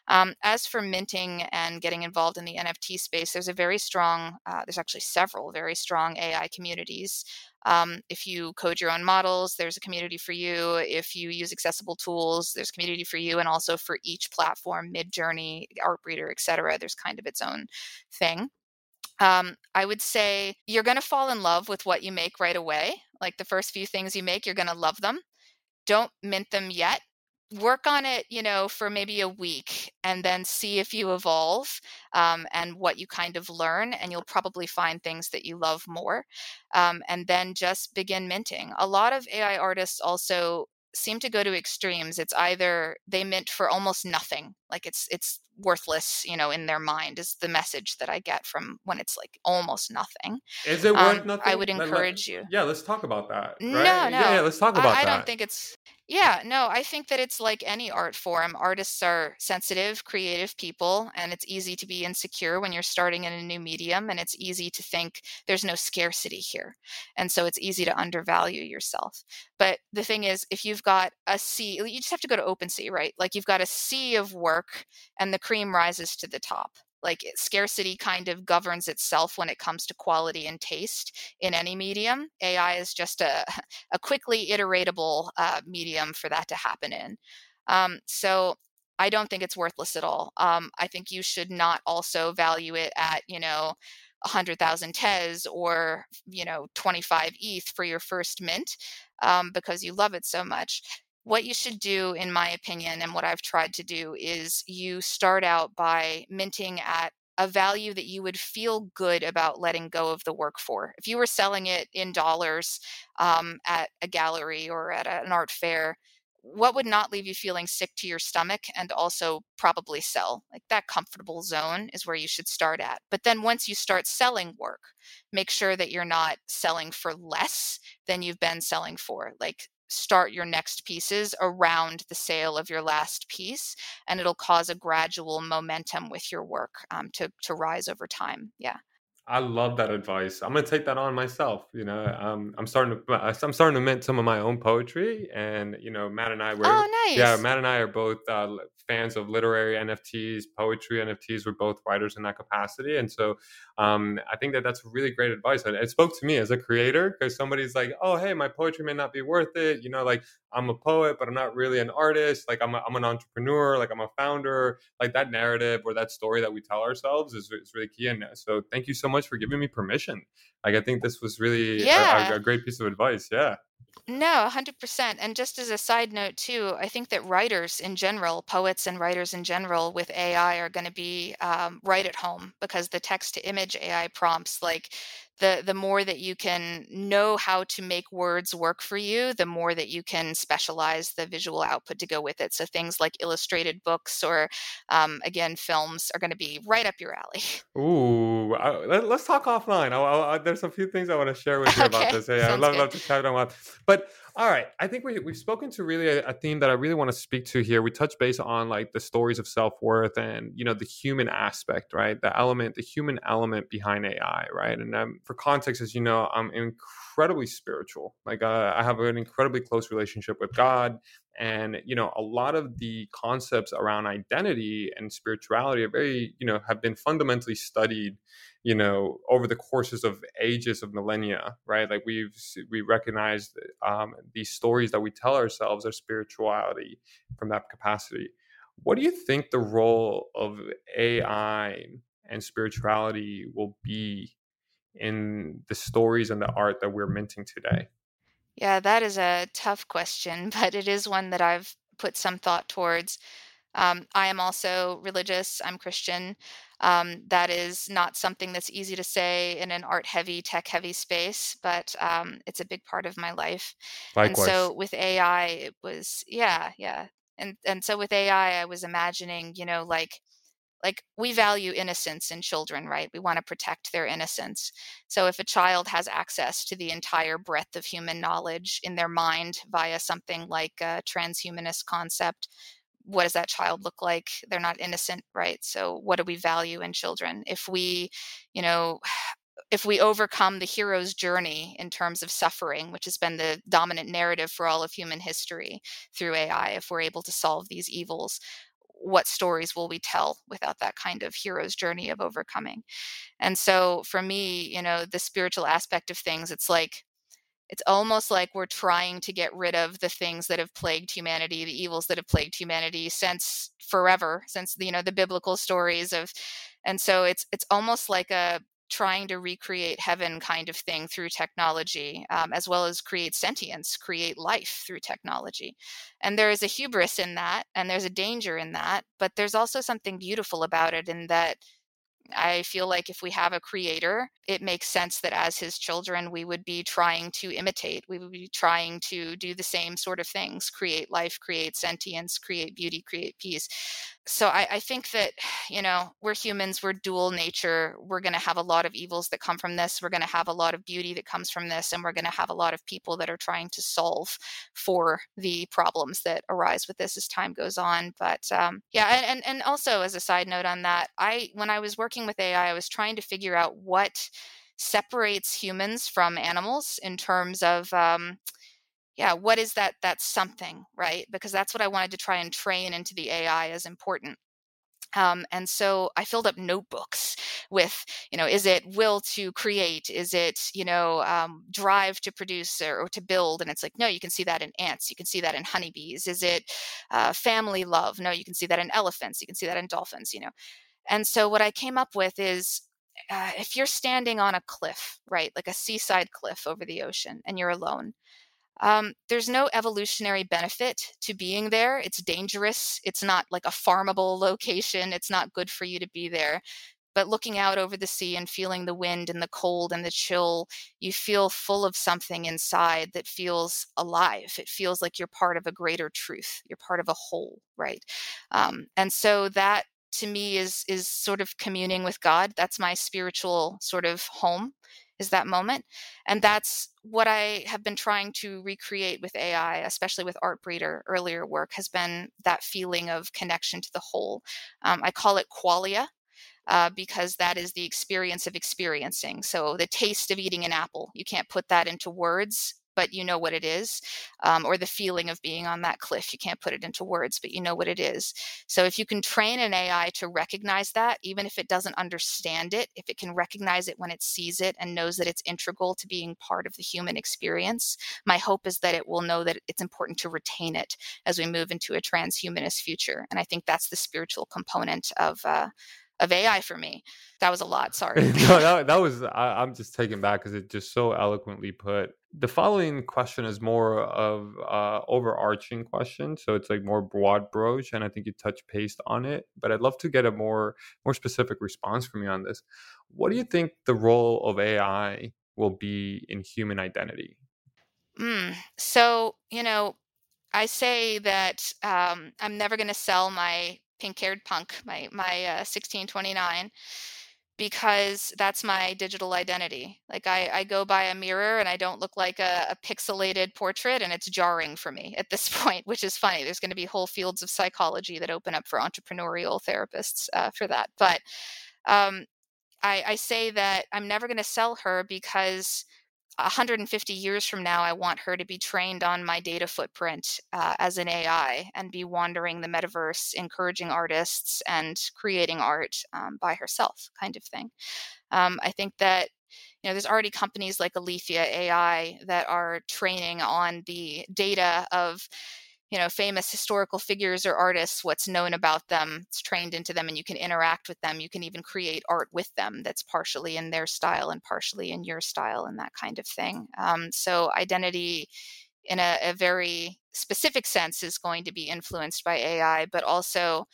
Um, as for minting and getting involved in the N F T space, there's a very strong, uh, there's actually several very strong A I communities. Um, if you code your own models, there's a community for you. If you use accessible tools, there's community for you. And also for each platform, MidJourney, Artbreeder, et cetera, there's kind of its own thing. Um, I would say you're going to fall in love with what you make right away. Like the first few things you make, you're going to love them. Don't mint them yet. Work on it, you know, for maybe a week, and then see if you evolve um, and what you kind of learn, and you'll probably find things that you love more. Um, and then just begin minting. A lot of A I artists also seem to go to extremes. It's either they mint for almost nothing, like it's it's worthless, you know, in their mind is the message that I get from when it's like almost nothing. Is it worth um, nothing? I would encourage let, let, you. Yeah, let's talk about that. Right? No, no. Yeah, yeah, let's talk about I, I that. I don't think it's... Yeah, no, I think that it's like any art form. Artists are sensitive, creative people, and it's easy to be insecure when you're starting in a new medium, and it's easy to think there's no scarcity here. And so it's easy to undervalue yourself. But the thing is, if you've got a sea, you just have to go to OpenSea, right? Like you've got a sea of work and the cream rises to the top. Like scarcity kind of governs itself when it comes to quality and taste in any medium. A I is just a, a quickly iteratable uh, medium for that to happen in. Um, so I don't think it's worthless at all. Um, I think you should not also value it at, you know, one hundred thousand T E S or, you know, twenty-five E T H for your first mint um, because you love it so much. What you should do, in my opinion, and what I've tried to do, is you start out by minting at a value that you would feel good about letting go of the work for. If you were selling it in dollars um, at a gallery or at a, an art fair, what would not leave you feeling sick to your stomach and also probably sell? Like that comfortable zone is where you should start at. But then once you start selling work, make sure that you're not selling for less than you've been selling for. Like start your next pieces around the sale of your last piece, and it'll cause a gradual momentum with your work um, to to rise over time. Yeah, I love that advice. I'm gonna take that on myself. You know, um, I'm starting to I'm starting to mint some of my own poetry, and you know, Matt and I were oh, nice. yeah, Matt and I are both uh, fans of literary N F Ts, poetry N F Ts. We're both writers in that capacity, and so um, I think that that's really great advice. And it spoke to me as a creator because somebody's like, "Oh, hey, my poetry may not be worth it." You know, like I'm a poet, but I'm not really an artist. Like I'm a, I'm an entrepreneur. Like I'm a founder. Like that narrative or that story that we tell ourselves is is really key. And so thank you so much for giving me permission. Like I think this was really yeah. a, a great piece of advice. Yeah. No, one hundred percent. And just as a side note, too, I think that writers in general, poets and writers in general with A I are going to be um, right at home because the text to image A I prompts, like the, the more that you can know how to make words work for you, the more that you can specialize the visual output to go with it. So things like illustrated books or, um, again, films are going to be right up your alley. Ooh, I, let, let's talk offline. I, I, I, there's a few things I want to share with you okay. about this. Hey, I'd love, love to chat on that. But all right, I think we, we've spoken to really a, a theme that I really want to speak to here. We touch base on like the stories of self-worth and, you know, the human aspect, right? The element, the human element behind A I, right? And um, for context, as you know, I'm incredibly spiritual. Like uh, I have an incredibly close relationship with God. And, you know, a lot of the concepts around identity and spirituality are very, you know, have been fundamentally studied, you know, over the courses of ages of millennia, right? Like we've, we recognize um, these stories that we tell ourselves are spirituality from that capacity. What do you think the role of A I and spirituality will be in the stories and the art that we're minting today? Yeah, that is a tough question, but it is one that I've put some thought towards. Um, I am also religious. I'm Christian. Um, that is not something that's easy to say in an art-heavy, tech-heavy space, but um, it's a big part of my life. Likewise. And so with A I, it was, yeah, yeah. And and so with A I, I was imagining, you know, like, Like we value innocence in children, right? We want to protect their innocence. So if a child has access to the entire breadth of human knowledge in their mind via something like a transhumanist concept, what does that child look like? They're not innocent, right? So what do we value in children? If we, you know, if we overcome the hero's journey in terms of suffering, which has been the dominant narrative for all of human history through A I, if we're able to solve these evils, what stories will we tell without that kind of hero's journey of overcoming? And so for me, you know, the spiritual aspect of things, it's like, it's almost like we're trying to get rid of the things that have plagued humanity, the evils that have plagued humanity since forever, since, you know, the biblical stories of, and so it's, it's almost like a trying to recreate heaven kind of thing through technology, um, as well as create sentience, create life through technology. And there is a hubris in that, and there's a danger in that, but there's also something beautiful about it in that I feel like if we have a creator, it makes sense that as his children, we would be trying to imitate, we would be trying to do the same sort of things, create life, create sentience, create beauty, create peace. So I, I think that, you know, we're humans, we're dual nature. We're going to have a lot of evils that come from this. We're going to have a lot of beauty that comes from this. And we're going to have a lot of people that are trying to solve for the problems that arise with this as time goes on. But um, yeah, and, and also as a side note on that, I when I was working with A I, I was trying to figure out what separates humans from animals in terms of... Um, Yeah, what is that? That's something, right? Because that's what I wanted to try and train into the A I as important. Um, and so I filled up notebooks with, you know, is it will to create? Is it, you know, um, drive to produce or, or to build? And it's like, no, you can see that in ants. You can see that in honeybees. Is it uh, family love? No, you can see that in elephants. You can see that in dolphins, you know. And so what I came up with is, uh, if you're standing on a cliff, right, like a seaside cliff over the ocean, and you're alone, Um, there's no evolutionary benefit to being there. It's dangerous. It's not like a farmable location. It's not good for you to be there. But looking out over the sea and feeling the wind and the cold and the chill, you feel full of something inside that feels alive. It feels like you're part of a greater truth. You're part of a whole, right? Um, and so that to me is is sort of communing with God. That's my spiritual sort of home. Is that moment. And that's what I have been trying to recreate with A I, especially with Artbreeder. Earlier work has been that feeling of connection to the whole. Um, I call it qualia uh, because that is the experience of experiencing. So the taste of eating an apple, you can't put that into words, but you know what it is, um, or the feeling of being on that cliff. You can't put it into words, but you know what it is. So if you can train an A I to recognize that, even if it doesn't understand it, if it can recognize it when it sees it and knows that it's integral to being part of the human experience, my hope is that it will know that it's important to retain it as we move into a transhumanist future. And I think that's the spiritual component of uh, of A I for me. That was a lot. Sorry. no, that, that was, I, I'm just taken back because it just so eloquently put. The following question is more of uh overarching question. So it's like more broad brush, and I think you touch base on it, but I'd love to get a more, more specific response from you on this. What do you think the role of A I will be in human identity? Mm, so, you know, I say that um, I'm never going to sell my pink-haired punk, my my uh, sixteen twenty-nine, because that's my digital identity. Like I, I go by a mirror and I don't look like a, a pixelated portrait, and it's jarring for me at this point, which is funny. There's going to be whole fields of psychology that open up for entrepreneurial therapists uh, for that. But um, I, I say that I'm never going to sell her because one hundred fifty years from now, I want her to be trained on my data footprint uh, as an A I and be wandering the metaverse, encouraging artists and creating art um, by herself, kind of thing. Um, I think that, you know, there's already companies like Aletheia A I that are training on the data of, you know, famous historical figures or artists, what's known about them, it's trained into them, and you can interact with them. You can even create art with them that's partially in their style and partially in your style and that kind of thing. Um, so identity in a, a very specific sense is going to be influenced by A I, but also,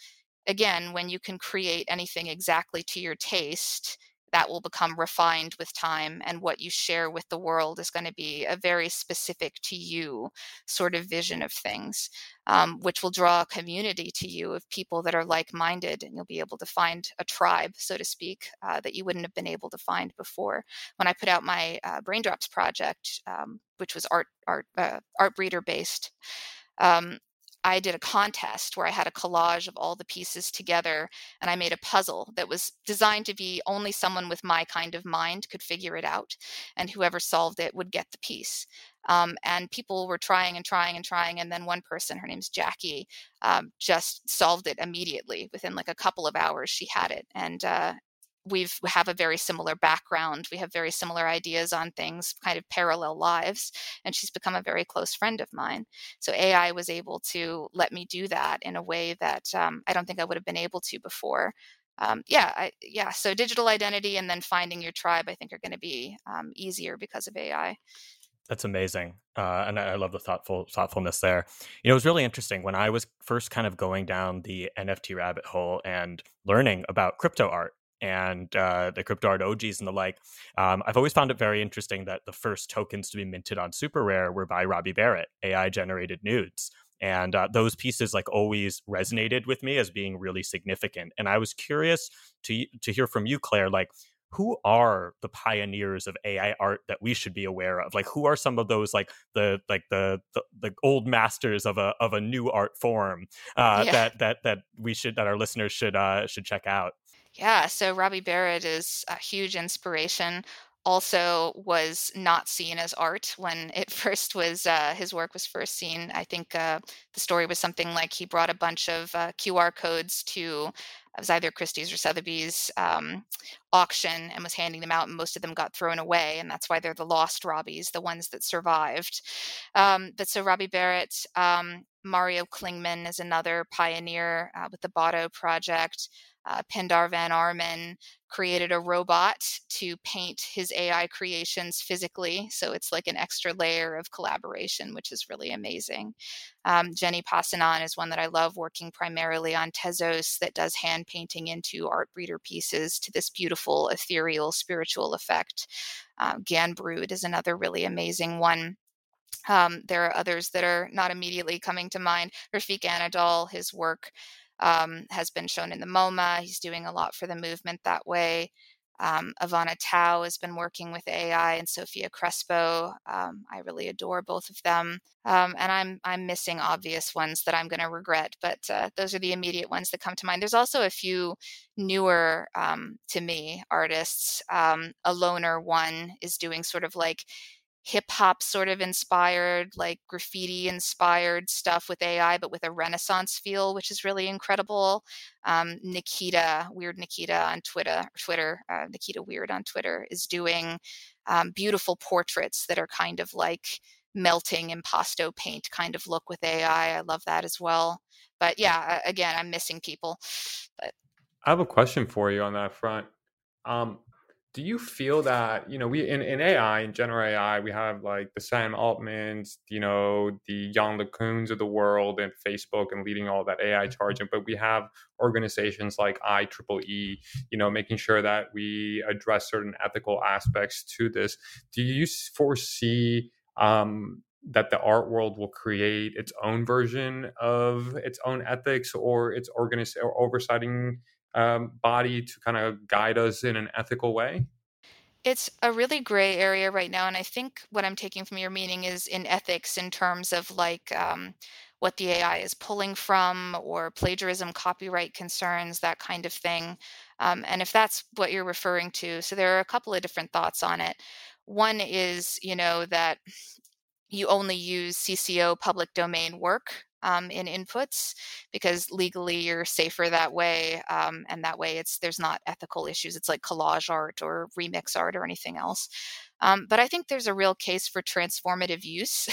again, when you can create anything exactly to your taste, that will become refined with time, and what you share with the world is going to be a very specific to you sort of vision of things, um, which will draw a community to you of people that are like-minded, and you'll be able to find a tribe, so to speak, uh, that you wouldn't have been able to find before. When I put out my uh, Braindrops project, um, which was art, art, uh, Artbreeder based, um, I did a contest where I had a collage of all the pieces together, and I made a puzzle that was designed to be only someone with my kind of mind could figure it out, and whoever solved it would get the piece. Um, and people were trying and trying and trying. And then one person, her name's Jackie, um, just solved it immediately. Within like a couple of hours, she had it. And uh, we've, we have a very similar background. We have very similar ideas on things, kind of parallel lives, and she's become a very close friend of mine. So A I was able to let me do that in a way that um, I don't think I would have been able to before. Um, yeah, I, yeah. So digital identity and then finding your tribe, I think, are going to be um, easier because of A I. That's amazing. Uh, and I love the thoughtful thoughtfulness there. You know, it was really interesting when I was first kind of going down the N F T rabbit hole and learning about crypto art and uh, the crypto art O Gs and the like. Um, I've always found it very interesting that the first tokens to be minted on Super Rare were by Robbie Barrat, A I-generated nudes. And uh, those pieces like always resonated with me as being really significant. And I was curious to to hear from you, Claire, like, who are the pioneers of A I art that we should be aware of? Like, who are some of those, like the like the the, the old masters of a of a new art form uh, yeah. that that that we should that our listeners should uh, should check out? Yeah, so Robbie Barrat is a huge inspiration. Also was not seen as art when it first was, uh, his work was first seen. I think uh, the story was something like he brought a bunch of uh, Q R codes to, it was either Christie's or Sotheby's um, auction, and was handing them out, and most of them got thrown away. And that's why they're the lost Robbies, the ones that survived. Um, but so Robbie Barrat, um, Mario Klingman is another pioneer uh, with the Botto project. Uh, Pindar Van Arman created a robot to paint his A I creations physically. So it's like an extra layer of collaboration, which is really amazing. Um, Jenny Passanon is one that I love, working primarily on Tezos, that does hand painting into Artbreeder pieces to this beautiful, ethereal, spiritual effect. Um, GANbreeder is another really amazing one. Um, there are others that are not immediately coming to mind. Rafiq Anadol, his work Um, has been shown in the MoMA. He's doing a lot for the movement that way. Um, Ivana Tao has been working with A I, and Sofia Crespo. Um, I really adore both of them. Um, and I'm I'm missing obvious ones that I'm going to regret, but uh, those are the immediate ones that come to mind. There's also a few newer, um, to me, artists. Um, a loner one is doing sort of like hip-hop sort of inspired, like graffiti inspired stuff with A I, but with a Renaissance feel, which is really incredible. Um, Nikita, Weird Nikita on Twitter, Twitter uh, Nikita Weird on Twitter is doing um, beautiful portraits that are kind of like melting impasto paint kind of look with A I. I love that as well. But yeah, again, I'm missing people. But I have a question for you on that front. Um, Do you feel that, you know, we in, in A I, in general A I, we have like the Sam Altmans, you know, the Jan LeCoons of the world and Facebook and leading all that A I charge. But we have organizations like I triple E, you know, making sure that we address certain ethical aspects to this. Do you foresee um, that the art world will create its own version of its own ethics or its organis- or oversighting Um, body to kind of guide us in an ethical way? It's a really gray area right now. And I think what I'm taking from your meaning is in ethics in terms of like um, what the A I is pulling from, or plagiarism, copyright concerns, that kind of thing. Um, and if that's what you're referring to, so there are a couple of different thoughts on it. One is, you know, that you only use C C O public domain work um, in inputs, because legally you're safer that way. Um, and that way it's, there's not ethical issues. It's like collage art or remix art or anything else. Um, but I think there's a real case for transformative use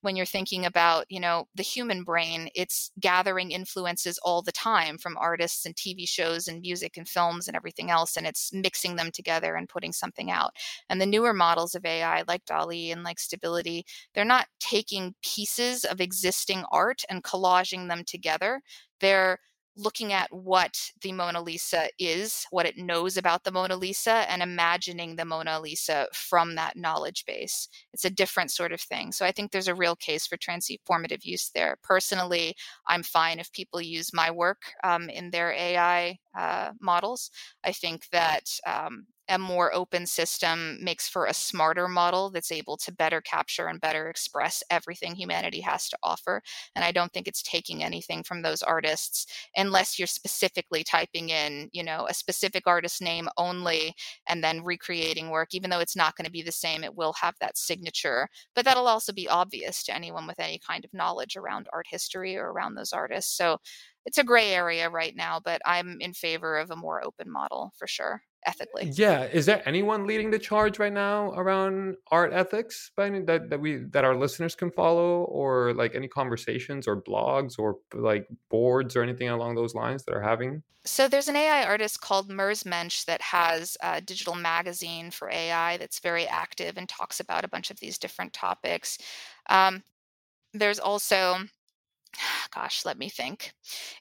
when you're thinking about, you know, the human brain. It's gathering influences all the time from artists and T V shows and music and films and everything else. And it's mixing them together and putting something out. And the newer models of A I, like DALL-E and like Stability, they're not taking pieces of existing art and collaging them together. They're looking at what the Mona Lisa is, what it knows about the Mona Lisa, and imagining the Mona Lisa from that knowledge base. It's a different sort of thing. So I think there's a real case for transformative use there. Personally, I'm fine if people use my work um, in their A I uh, models. I think that um, a more open system makes for a smarter model that's able to better capture and better express everything humanity has to offer. And I don't think it's taking anything from those artists, unless you're specifically typing in, you know, a specific artist name only and then recreating work. Even though it's not going to be the same, it will have that signature. But that'll also be obvious to anyone with any kind of knowledge around art history or around those artists. So it's a gray area right now, but I'm in favor of a more open model for sure, ethically. Yeah. Is there anyone leading the charge right now around art ethics by any, that, that we that our listeners can follow, or like any conversations or blogs or like boards or anything along those lines that are having? So there's an A I artist called Merzmensch that has a digital magazine for A I that's very active and talks about a bunch of these different topics. Um, there's also... Gosh, let me think.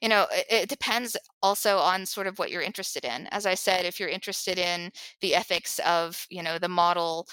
You know, it, it depends also on sort of what you're interested in. As I said, if you're interested in the ethics of, you know, the model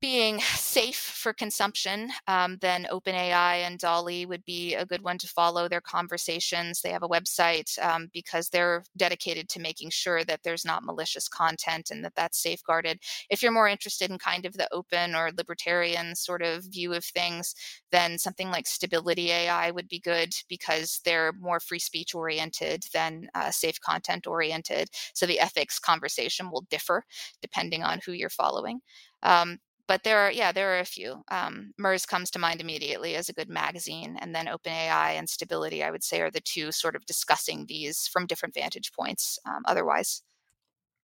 being safe for consumption, um, then OpenAI and DALL-E would be a good one to follow their conversations. They have a website um, because they're dedicated to making sure that there's not malicious content and that that's safeguarded. If you're more interested in kind of the open or libertarian sort of view of things, then something like Stability A I would be good, because they're more free speech oriented than uh, safe content oriented. So the ethics conversation will differ depending on who you're following. Um, But there are, yeah, there are a few. Um, MERS comes to mind immediately as a good magazine. And then OpenAI and Stability, I would say, are the two sort of discussing these from different vantage points um, otherwise.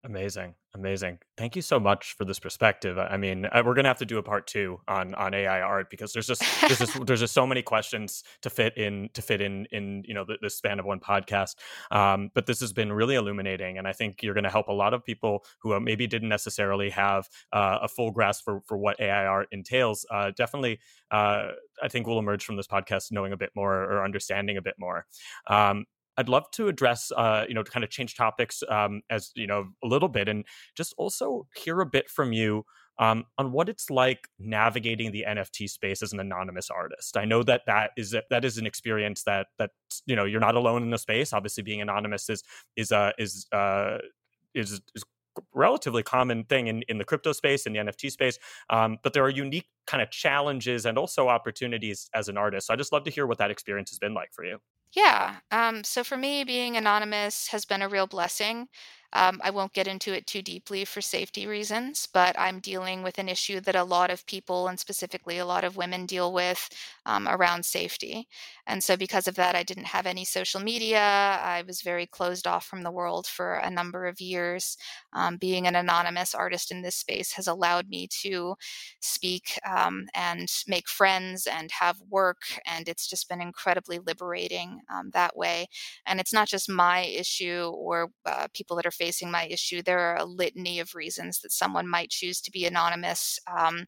Amazing. Amazing. Thank you so much for this perspective. I mean, we're going to have to do a part two on, on A I art, because there's just, there's just, there's just so many questions to fit in, to fit in, in, you know, the, the span of one podcast. Um, but this has been really illuminating. And I think you're going to help a lot of people who maybe didn't necessarily have uh, a full grasp for, for what A I art entails. Uh, definitely, uh, I think we'll emerge from this podcast knowing a bit more, or understanding a bit more. Um, I'd love to address, uh, you know, to kind of change topics um, as, you know, a little bit, and just also hear a bit from you um, on what it's like navigating the N F T space as an anonymous artist. I know that that is a, that is an experience that that, you know, you're not alone in the space. Obviously, being anonymous is is uh, is, uh, is is relatively common thing in, in the crypto space, in the N F T space. Um, but there are unique kind of challenges and also opportunities as an artist. So I just love to hear what that experience has been like for you. Yeah. Um, so for me, being anonymous has been a real blessing. Um, I won't get into it too deeply for safety reasons, but I'm dealing with an issue that a lot of people, and specifically a lot of women, deal with um, around safety. And so because of that, I didn't have any social media. I was very closed off from the world for a number of years. Um, being an anonymous artist in this space has allowed me to speak um, and make friends and have work. And it's just been incredibly liberating um, that way. And it's not just my issue or uh, people that are facing my issue. There are a litany of reasons that someone might choose to be anonymous. Um,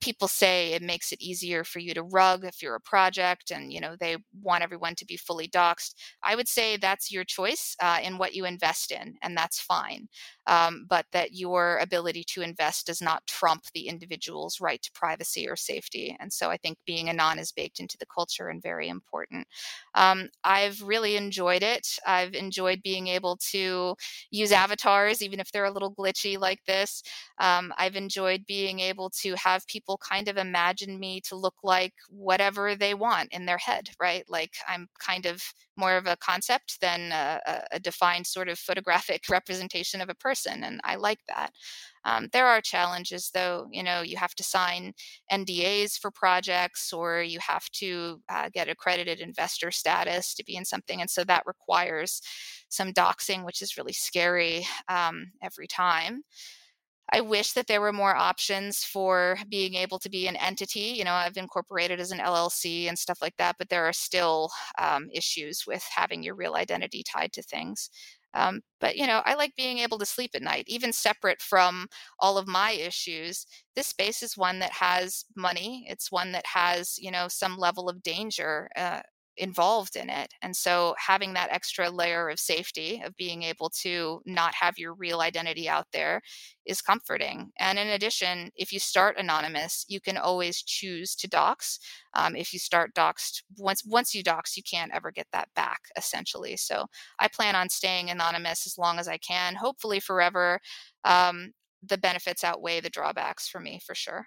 people say it makes it easier for you to rug if you're a project, and, you know, they want everyone to be fully doxxed. I would say that's your choice uh, in what you invest in, and that's fine. Um, but that your ability to invest does not trump the individual's right to privacy or safety. And so I think being anon is baked into the culture and very important. Um, I've really enjoyed it. I've enjoyed being able to use avatars, even if they're a little glitchy like this. Um, I've enjoyed being able to have people people kind of imagine me to look like whatever they want in their head, right? Like I'm kind of more of a concept than a, a defined sort of photographic representation of a person. And I like that. Um, there are challenges though, you know, you have to sign N D As for projects, or you have to uh, get accredited investor status to be in something. And so that requires some doxing, which is really scary um, every time. I wish that there were more options for being able to be an entity. You know, I've incorporated as an L L C and stuff like that, but there are still um, issues with having your real identity tied to things. Um, but, you know, I like being able to sleep at night, even separate from all of my issues. This space is one that has money. It's one that has, you know, some level of danger uh, involved in it. And so having that extra layer of safety of being able to not have your real identity out there is comforting. And in addition, if you start anonymous, you can always choose to dox. Um, if you start doxed, once once you dox, you can't ever get that back, essentially. So I plan on staying anonymous as long as I can, hopefully forever. Um, the benefits outweigh the drawbacks for me, for sure.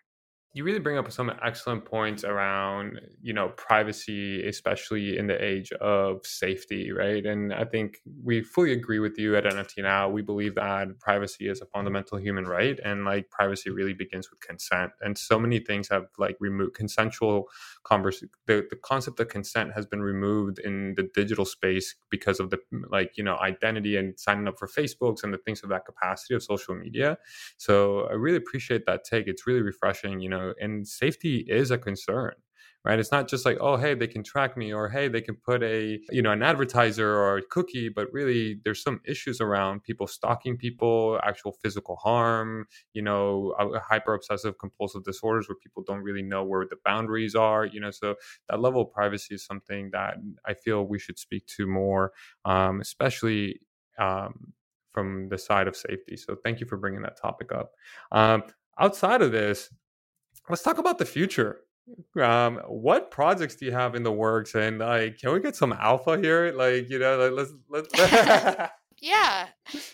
You really bring up some excellent points around, you know, privacy, especially in the age of safety, right? And I think we fully agree with you at N F T Now. We believe that privacy is a fundamental human right, and like privacy really begins with consent. And so many things have like removed consensual converse. The, the concept of consent has been removed in the digital space because of the like, you know, identity and signing up for Facebooks and the things of that capacity of social media. So I really appreciate that take. It's really refreshing, you know. And safety is a concern, right? It's not just like, oh, hey, they can track me, or hey, they can put a, you know, an advertiser or a cookie, but really there's some issues around people stalking people, actual physical harm, you know, hyper obsessive compulsive disorders where people don't really know where the boundaries are, you know, so that level of privacy is something that I feel we should speak to more, um, especially um, from the side of safety. So thank you for bringing that topic up. Um, outside of this, let's talk about the future. Um, what projects do you have in the works? And like, can we get some alpha here? Like, you know, like, let's let's. Yeah.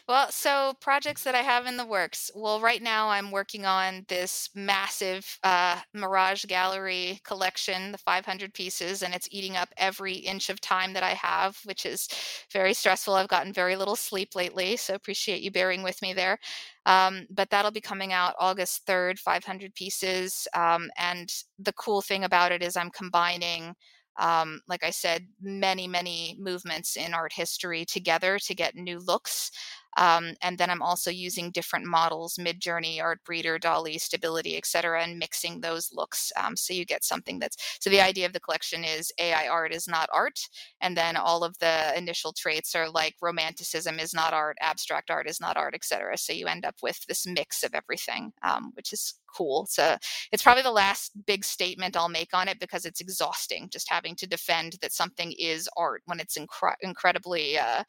Well, so projects that I have in the works. Well, right now I'm working on this massive uh, Mirage Gallery collection, the five hundred pieces, and it's eating up every inch of time that I have, which is very stressful. I've gotten very little sleep lately, so appreciate you bearing with me there. Um, but that'll be coming out August third, five hundred pieces. Um, and the cool thing about it is I'm combining Um, like I said, many, many movements in art history together to get new looks. Um, and then I'm also using different models, MidJourney, Artbreeder, DALL-E, Stability, et cetera, and mixing those looks. Um, so you get something that's, so the idea of the collection is A I art is not art. And then all of the initial traits are like romanticism is not art, abstract art is not art, et cetera. So you end up with this mix of everything, um, which is cool. So it's probably the last big statement I'll make on it because it's exhausting just having to defend that something is art when it's incre- incredibly, uh,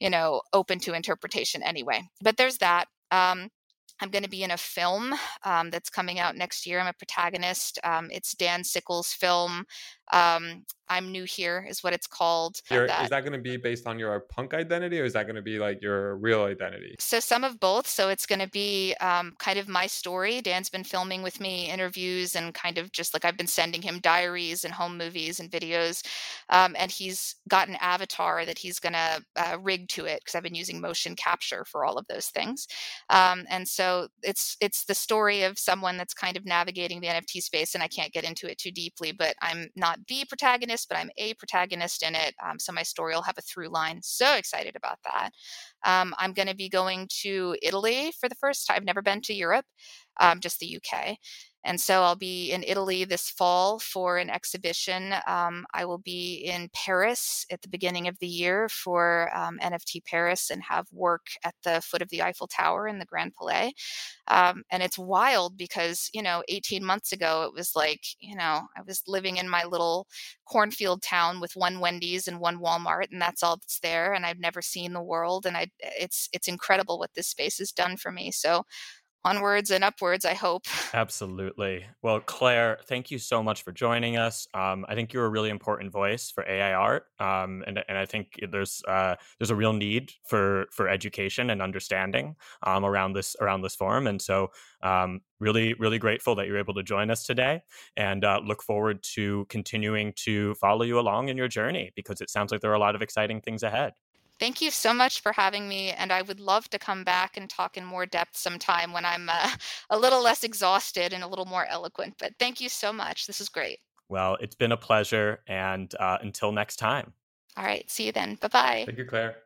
you know, open to interpretation anyway. But there's that. Um, I'm going to be in a film um, that's coming out next year. I'm a protagonist. Um, it's Dan Sickles' film. Um, I'm New Here is what it's called. Your, that. Is that going to be based on your punk identity, or is that going to be like your real identity? So some of both. So it's going to be um, kind of my story. Dan's been filming with me interviews and kind of just like I've been sending him diaries and home movies and videos. Um, and he's got an avatar that he's going to uh, rig to it because I've been using motion capture for all of those things. Um, and so it's it's the story of someone that's kind of navigating the N F T space, and I can't get into it too deeply, but I'm not the protagonist, but I'm a protagonist in it. Um, so my story will have a through line. So excited about that. Um, I'm going to be going to Italy for the first time. I've never been to Europe, um, just the U K. And so I'll be in Italy this fall for an exhibition. Um, I will be in Paris at the beginning of the year for um, N F T Paris and have work at the foot of the Eiffel Tower in the Grand Palais. Um, and it's wild because, you know, eighteen months ago, it was like, you know, I was living in my little cornfield town with one Wendy's and one Walmart, and that's all that's there. And I've never seen the world. And I, it's, it's incredible what this space has done for me. So onwards and upwards, I hope. Absolutely. Well, Claire, thank you so much for joining us. Um, I think you're a really important voice for A I art. Um, and, and I think there's uh, there's a real need for for education and understanding um, around this around this forum. And so um, really, really grateful that you're able to join us today, and uh, look forward to continuing to follow you along in your journey, because it sounds like there are a lot of exciting things ahead. Thank you so much for having me, and I would love to come back and talk in more depth sometime when I'm uh, a little less exhausted and a little more eloquent. But thank you so much. This is great. Well, it's been a pleasure, and uh, until next time. All right. See you then. Bye-bye. Thank you, Claire.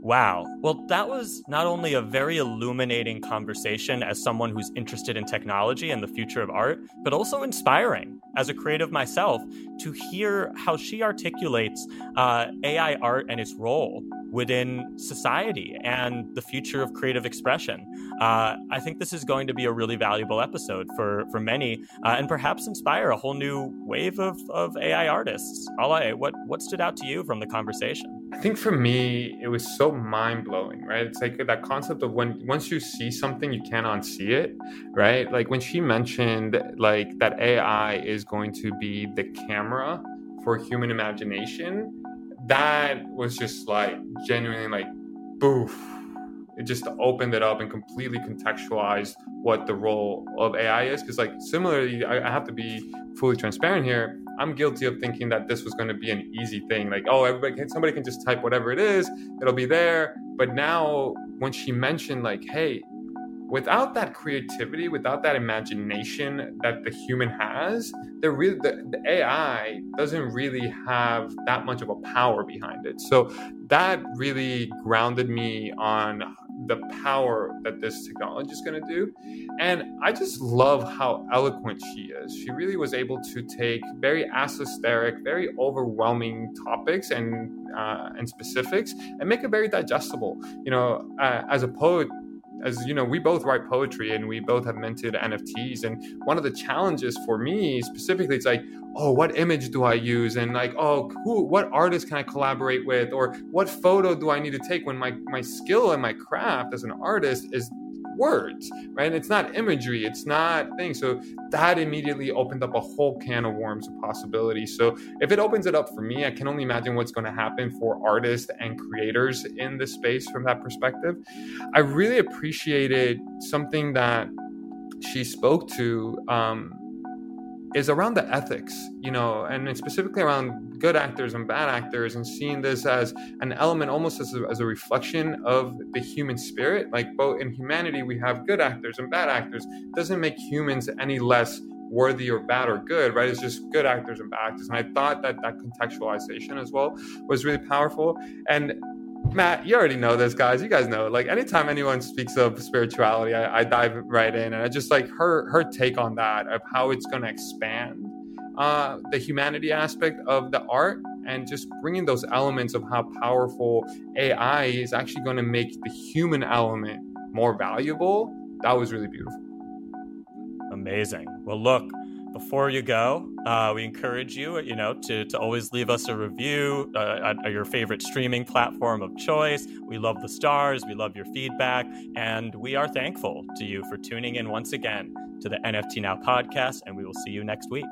Wow. Well, that was not only a very illuminating conversation as someone who's interested in technology and the future of art, but also inspiring as a creative myself to hear how she articulates uh, A I art and its role within society and the future of creative expression. Uh, I think this is going to be a really valuable episode for, for many uh, and perhaps inspire a whole new wave of, of A I artists. Ale, what, what stood out to you from the conversation? I think for me, it was so mind-blowing, right? It's like that concept of when once you see something, you can't unsee it, right? Like when she mentioned like that A I is going to be the camera for human imagination, that was just like genuinely like, boof. It just opened it up and completely contextualized what the role of A I is. Because like similarly, I, I have to be fully transparent here. I'm guilty of thinking that this was going to be an easy thing. Like, oh, everybody can, somebody can just type whatever it is. It'll be there. But now when she mentioned like, hey, without that creativity, without that imagination that the human has, the, re- the, the A I doesn't really have that much of a power behind it. So that really grounded me on the power that this technology is going to do. And I just love how eloquent she is. She really was able to take very esoteric, very overwhelming topics and uh, and specifics and make it very digestible. You know, uh, as a poet, as you know, we both write poetry and we both have minted N F Ts. And one of the challenges for me specifically, it's like, oh, what image do I use? And like, oh, who, what artist can I collaborate with? Or what photo do I need to take when my, my skill and my craft as an artist is words, right? And it's not imagery, it's not things. So that immediately opened up a whole can of worms of possibilities. So if it opens it up for me, I can only imagine what's going to happen for artists and creators in this space from that perspective. I really appreciated something that she spoke to um, is around the ethics, you know, and specifically around good actors and bad actors, and seeing this as an element, almost as a, as a reflection of the human spirit. Like both in humanity, we have good actors and bad actors. It doesn't make humans any less worthy or bad or good, right? It's just good actors and bad actors. And I thought that that contextualization as well was really powerful. And Matt, you already know this, guys. You guys know, like, anytime anyone speaks of spirituality, I, I dive right in. And I just like her her take on that, of how it's going to expand uh, the humanity aspect of the art, and just bringing those elements of how powerful A I is actually going to make the human element more valuable. That was really beautiful. Amazing. Well, look, before you go, uh, we encourage you, you know, to, to always leave us a review uh, at your favorite streaming platform of choice. We love the stars. We love your feedback. And we are thankful to you for tuning in once again to the N F T Now podcast. And we will see you next week.